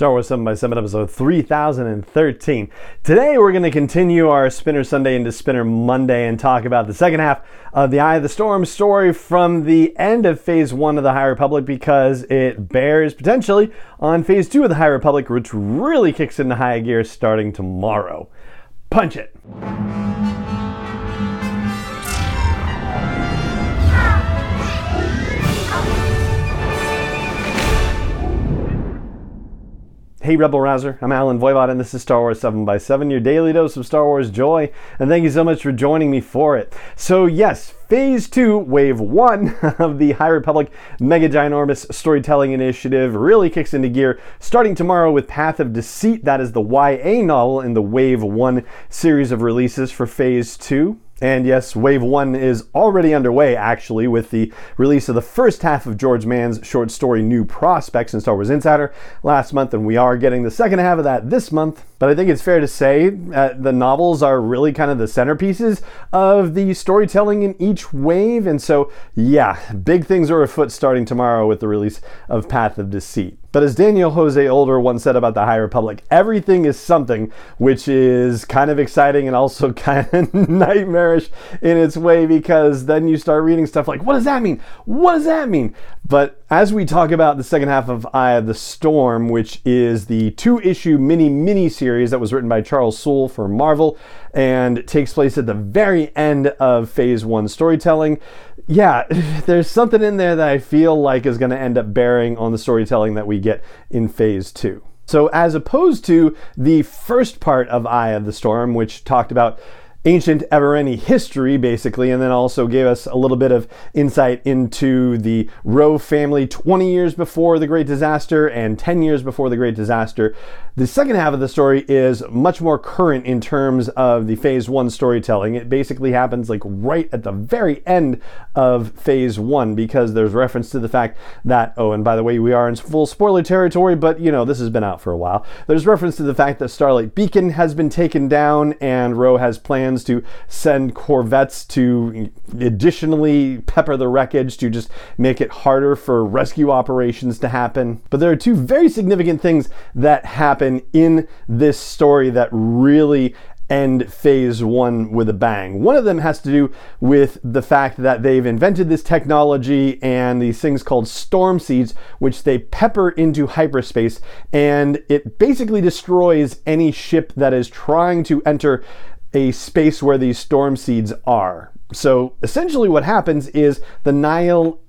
Star Wars 7 by 7 episode 3013. Today we're going to continue our Spinner Sunday into Spinner Monday and talk about the second half of the Eye of the Storm story from the end of Phase 1 of the High Republic, because it bears potentially on Phase 2 of the High Republic, which really kicks into high gear starting tomorrow. Punch it! Hey Rebel Rouser, I'm Alan Voivod and this is Star Wars 7 by 7, your daily dose of Star Wars joy, and thank you so much for joining me for it. So yes, Phase 2, Wave 1 of the High Republic Mega Ginormous Storytelling Initiative really kicks into gear starting tomorrow with Path of Deceit. That is the YA novel in the Wave 1 series of releases for Phase 2. And yes, Wave 1 is already underway, actually, with the release of the first half of George Mann's short story New Prospects in Star Wars Insider last month, and we are getting the second half of that this month. But I think it's fair to say the novels are really kind of the centerpieces of the storytelling in each wave, and so, yeah, big things are afoot starting tomorrow with the release of Path of Deceit. But as Daniel Jose Older once said about the High Republic, everything is something, which is kind of exciting and also kind of nightmarish in its way, because then you start reading stuff like, what does that mean? What does that mean? But as we talk about the second half of Eye of the Storm, which is the two-issue mini-series that was written by Charles Soule for Marvel and takes place at the very end of Phase 1 storytelling, yeah, there's something in there that I feel like is going to end up bearing on the storytelling that we get in Phase 2. So as opposed to the first part of Eye of the Storm, which talked about ancient Evereni history, basically, and then also gave us a little bit of insight into the Roe family 20 years before the Great Disaster and 10 years before the Great Disaster, the second half of the story is much more current in terms of the Phase 1 storytelling. It basically happens like right at the very end of Phase 1, because there's reference to the fact that, oh, and by the way, we are in full spoiler territory, but you know, this has been out for a while. There's reference to the fact that Starlight Beacon has been taken down and Roe has planned to send corvettes to additionally pepper the wreckage to just make it harder for rescue operations to happen. But there are two very significant things that happen in this story that really end Phase 1 with a bang. One of them has to do with the fact that they've invented this technology and these things called storm seeds, which they pepper into hyperspace, and it basically destroys any ship that is trying to enter a space where these storm seeds are. So essentially what happens is the Nihil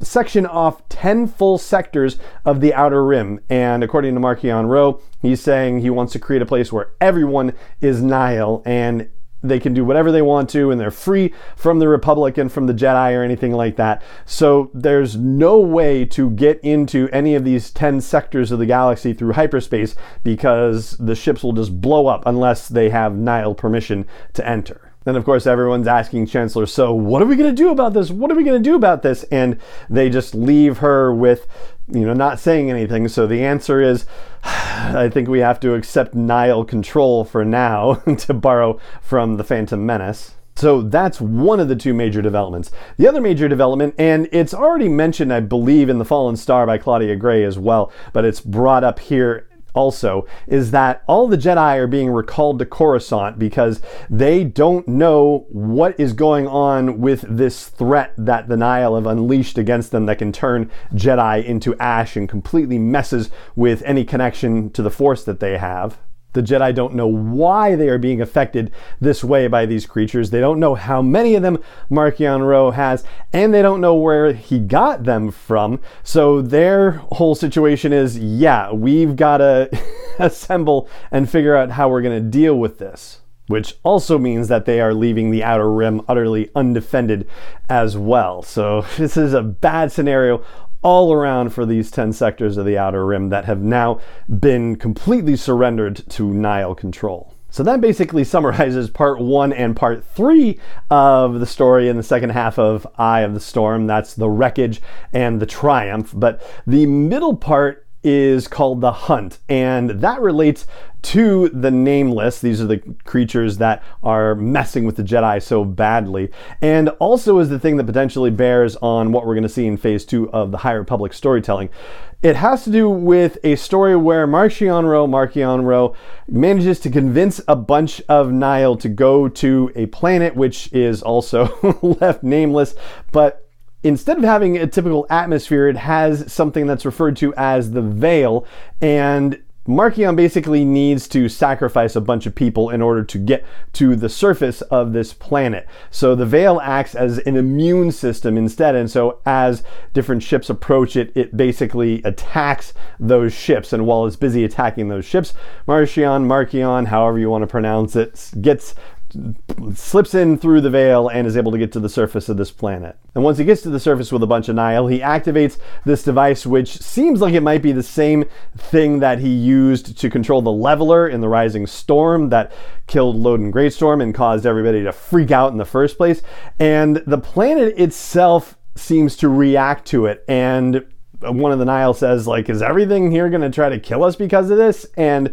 section off 10 full sectors of the Outer Rim, and according to Marchion Ro, he's saying he wants to create a place where everyone is Nihil and they can do whatever they want to, and they're free from the Republic and from the Jedi or anything like that. So there's no way to get into any of these 10 sectors of the galaxy through hyperspace, because the ships will just blow up unless they have Nihil permission to enter. Then of course everyone's asking Chancellor, so what are we gonna do about this? What are we gonna do about this? And they just leave her with, you know, not saying anything. So the answer is, I think we have to accept Nihil control for now, to borrow from The Phantom Menace. So that's one of the two major developments. The other major development, and it's already mentioned, I believe, in The Fallen Star by Claudia Gray as well, but it's brought up here also, is that all the Jedi are being recalled to Coruscant because they don't know what is going on with this threat that the Nihil have unleashed against them that can turn Jedi into ash and completely messes with any connection to the Force that they have. The Jedi don't know why they are being affected this way by these creatures. They don't know how many of them Marchion Ro has, and they don't know where he got them from. So their whole situation is, yeah, we've got to assemble and figure out how we're going to deal with this, which also means that they are leaving the Outer Rim utterly undefended as well. So this is a bad scenario all around for these 10 sectors of the Outer Rim that have now been completely surrendered to Nihil control. So that basically summarizes part 1 and part 3 of the story in the second half of Eye of the Storm. That's the wreckage and the triumph. But the middle part is called The Hunt, and that relates to the Nameless. These are the creatures that are messing with the Jedi so badly, and also is the thing that potentially bears on what we're going to see in Phase 2 of the High Republic storytelling. It has to do with a story where Marchion Ro manages to convince a bunch of Nihil to go to a planet which is also left nameless, but instead of having a typical atmosphere, it has something that's referred to as the Veil, and Marchion basically needs to sacrifice a bunch of people in order to get to the surface of this planet. So the Veil acts as an immune system instead, and so as different ships approach it, it basically attacks those ships, and while it's busy attacking those ships, Marchion, however you want to pronounce it, slips in through the Veil and is able to get to the surface of this planet. And once he gets to the surface with a bunch of Nihil, he activates this device, which seems like it might be the same thing that he used to control the Leveler in the Rising Storm that killed Loden Greatstorm and caused everybody to freak out in the first place. And the planet itself seems to react to it, and one of the Nihil says, like, is everything here going to try to kill us because of this? And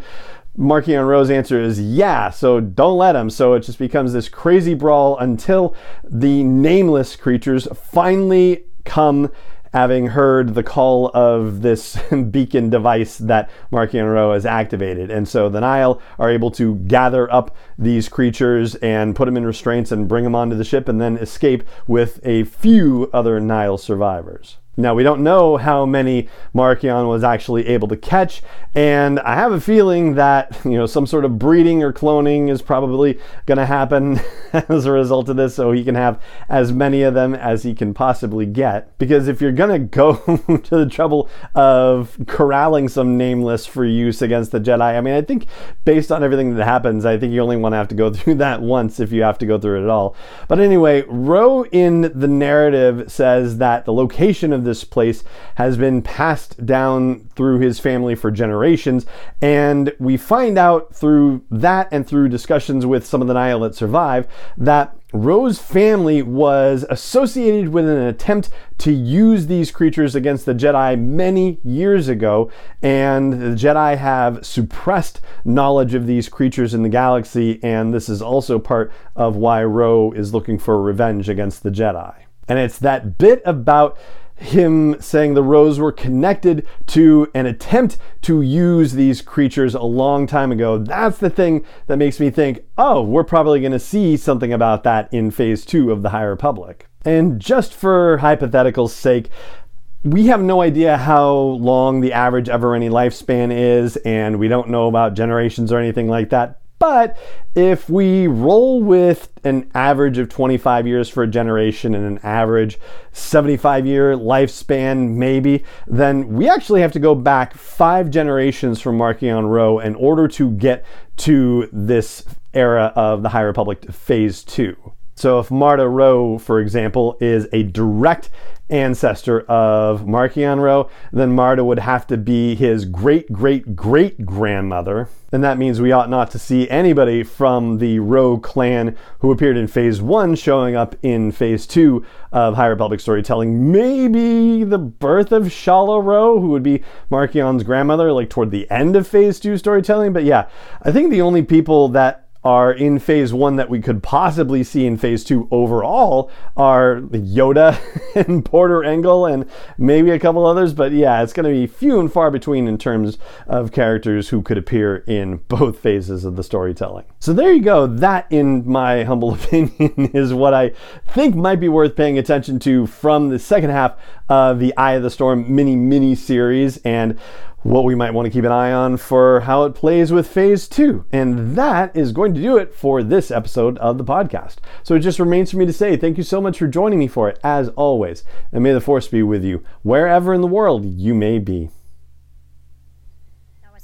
Marchion Ro's answer is yeah, so don't let him. So it just becomes this crazy brawl until the Nameless creatures finally come, having heard the call of this beacon device that Marchion Ro has activated. And so the Nihil are able to gather up these creatures and put them in restraints and bring them onto the ship and then escape with a few other Nihil survivors. Now, we don't know how many Marchion was actually able to catch, and I have a feeling that, some sort of breeding or cloning is probably going to happen as a result of this, so he can have as many of them as he can possibly get. Because if you're going to go to the trouble of corralling some Nameless for use against the Jedi, I think based on everything that happens, I think you only want to have to go through that once if you have to go through it at all. But anyway, Roe in the narrative says that the location of this place has been passed down through his family for generations, and we find out through that and through discussions with some of the Nihil that survive that Roe's family was associated with an attempt to use these creatures against the Jedi many years ago, and the Jedi have suppressed knowledge of these creatures in the galaxy, and this is also part of why Roe is looking for revenge against the Jedi. And it's that bit about him saying the Roes were connected to an attempt to use these creatures a long time ago. That's the thing that makes me think, oh, we're probably going to see something about that in Phase 2 of the High Republic. And just for hypothetical's sake, we have no idea how long the average Evereni lifespan is, and we don't know about generations or anything like that. But if we roll with an average of 25 years for a generation and an average 75-year lifespan maybe, then we actually have to go back 5 generations from Marchion Ro in order to get to this era of the High Republic Phase 2. So if Marta Roe, for example, is a direct ancestor of Marchion Ro, then Marta would have to be his great-great-great-grandmother. And that means we ought not to see anybody from the Roe clan who appeared in Phase 1 showing up in Phase 2 of High Republic storytelling. Maybe the birth of Shala Roe, who would be Marchion's grandmother, like toward the end of Phase 2 storytelling. But yeah, I think the only people that are in Phase 1 that we could possibly see in Phase 2 overall are Yoda and Porter Engel and maybe a couple others, but yeah, it's going to be few and far between in terms of characters who could appear in both phases of the storytelling. So there you go. That, in my humble opinion, is what I think might be worth paying attention to from the second half of the Eye of the Storm mini series, and what we might want to keep an eye on for how it plays with Phase 2. And that is going to do it for this episode of the podcast. So it just remains for me to say thank you so much for joining me for it, as always. And may the Force be with you, wherever in the world you may be. Star Wars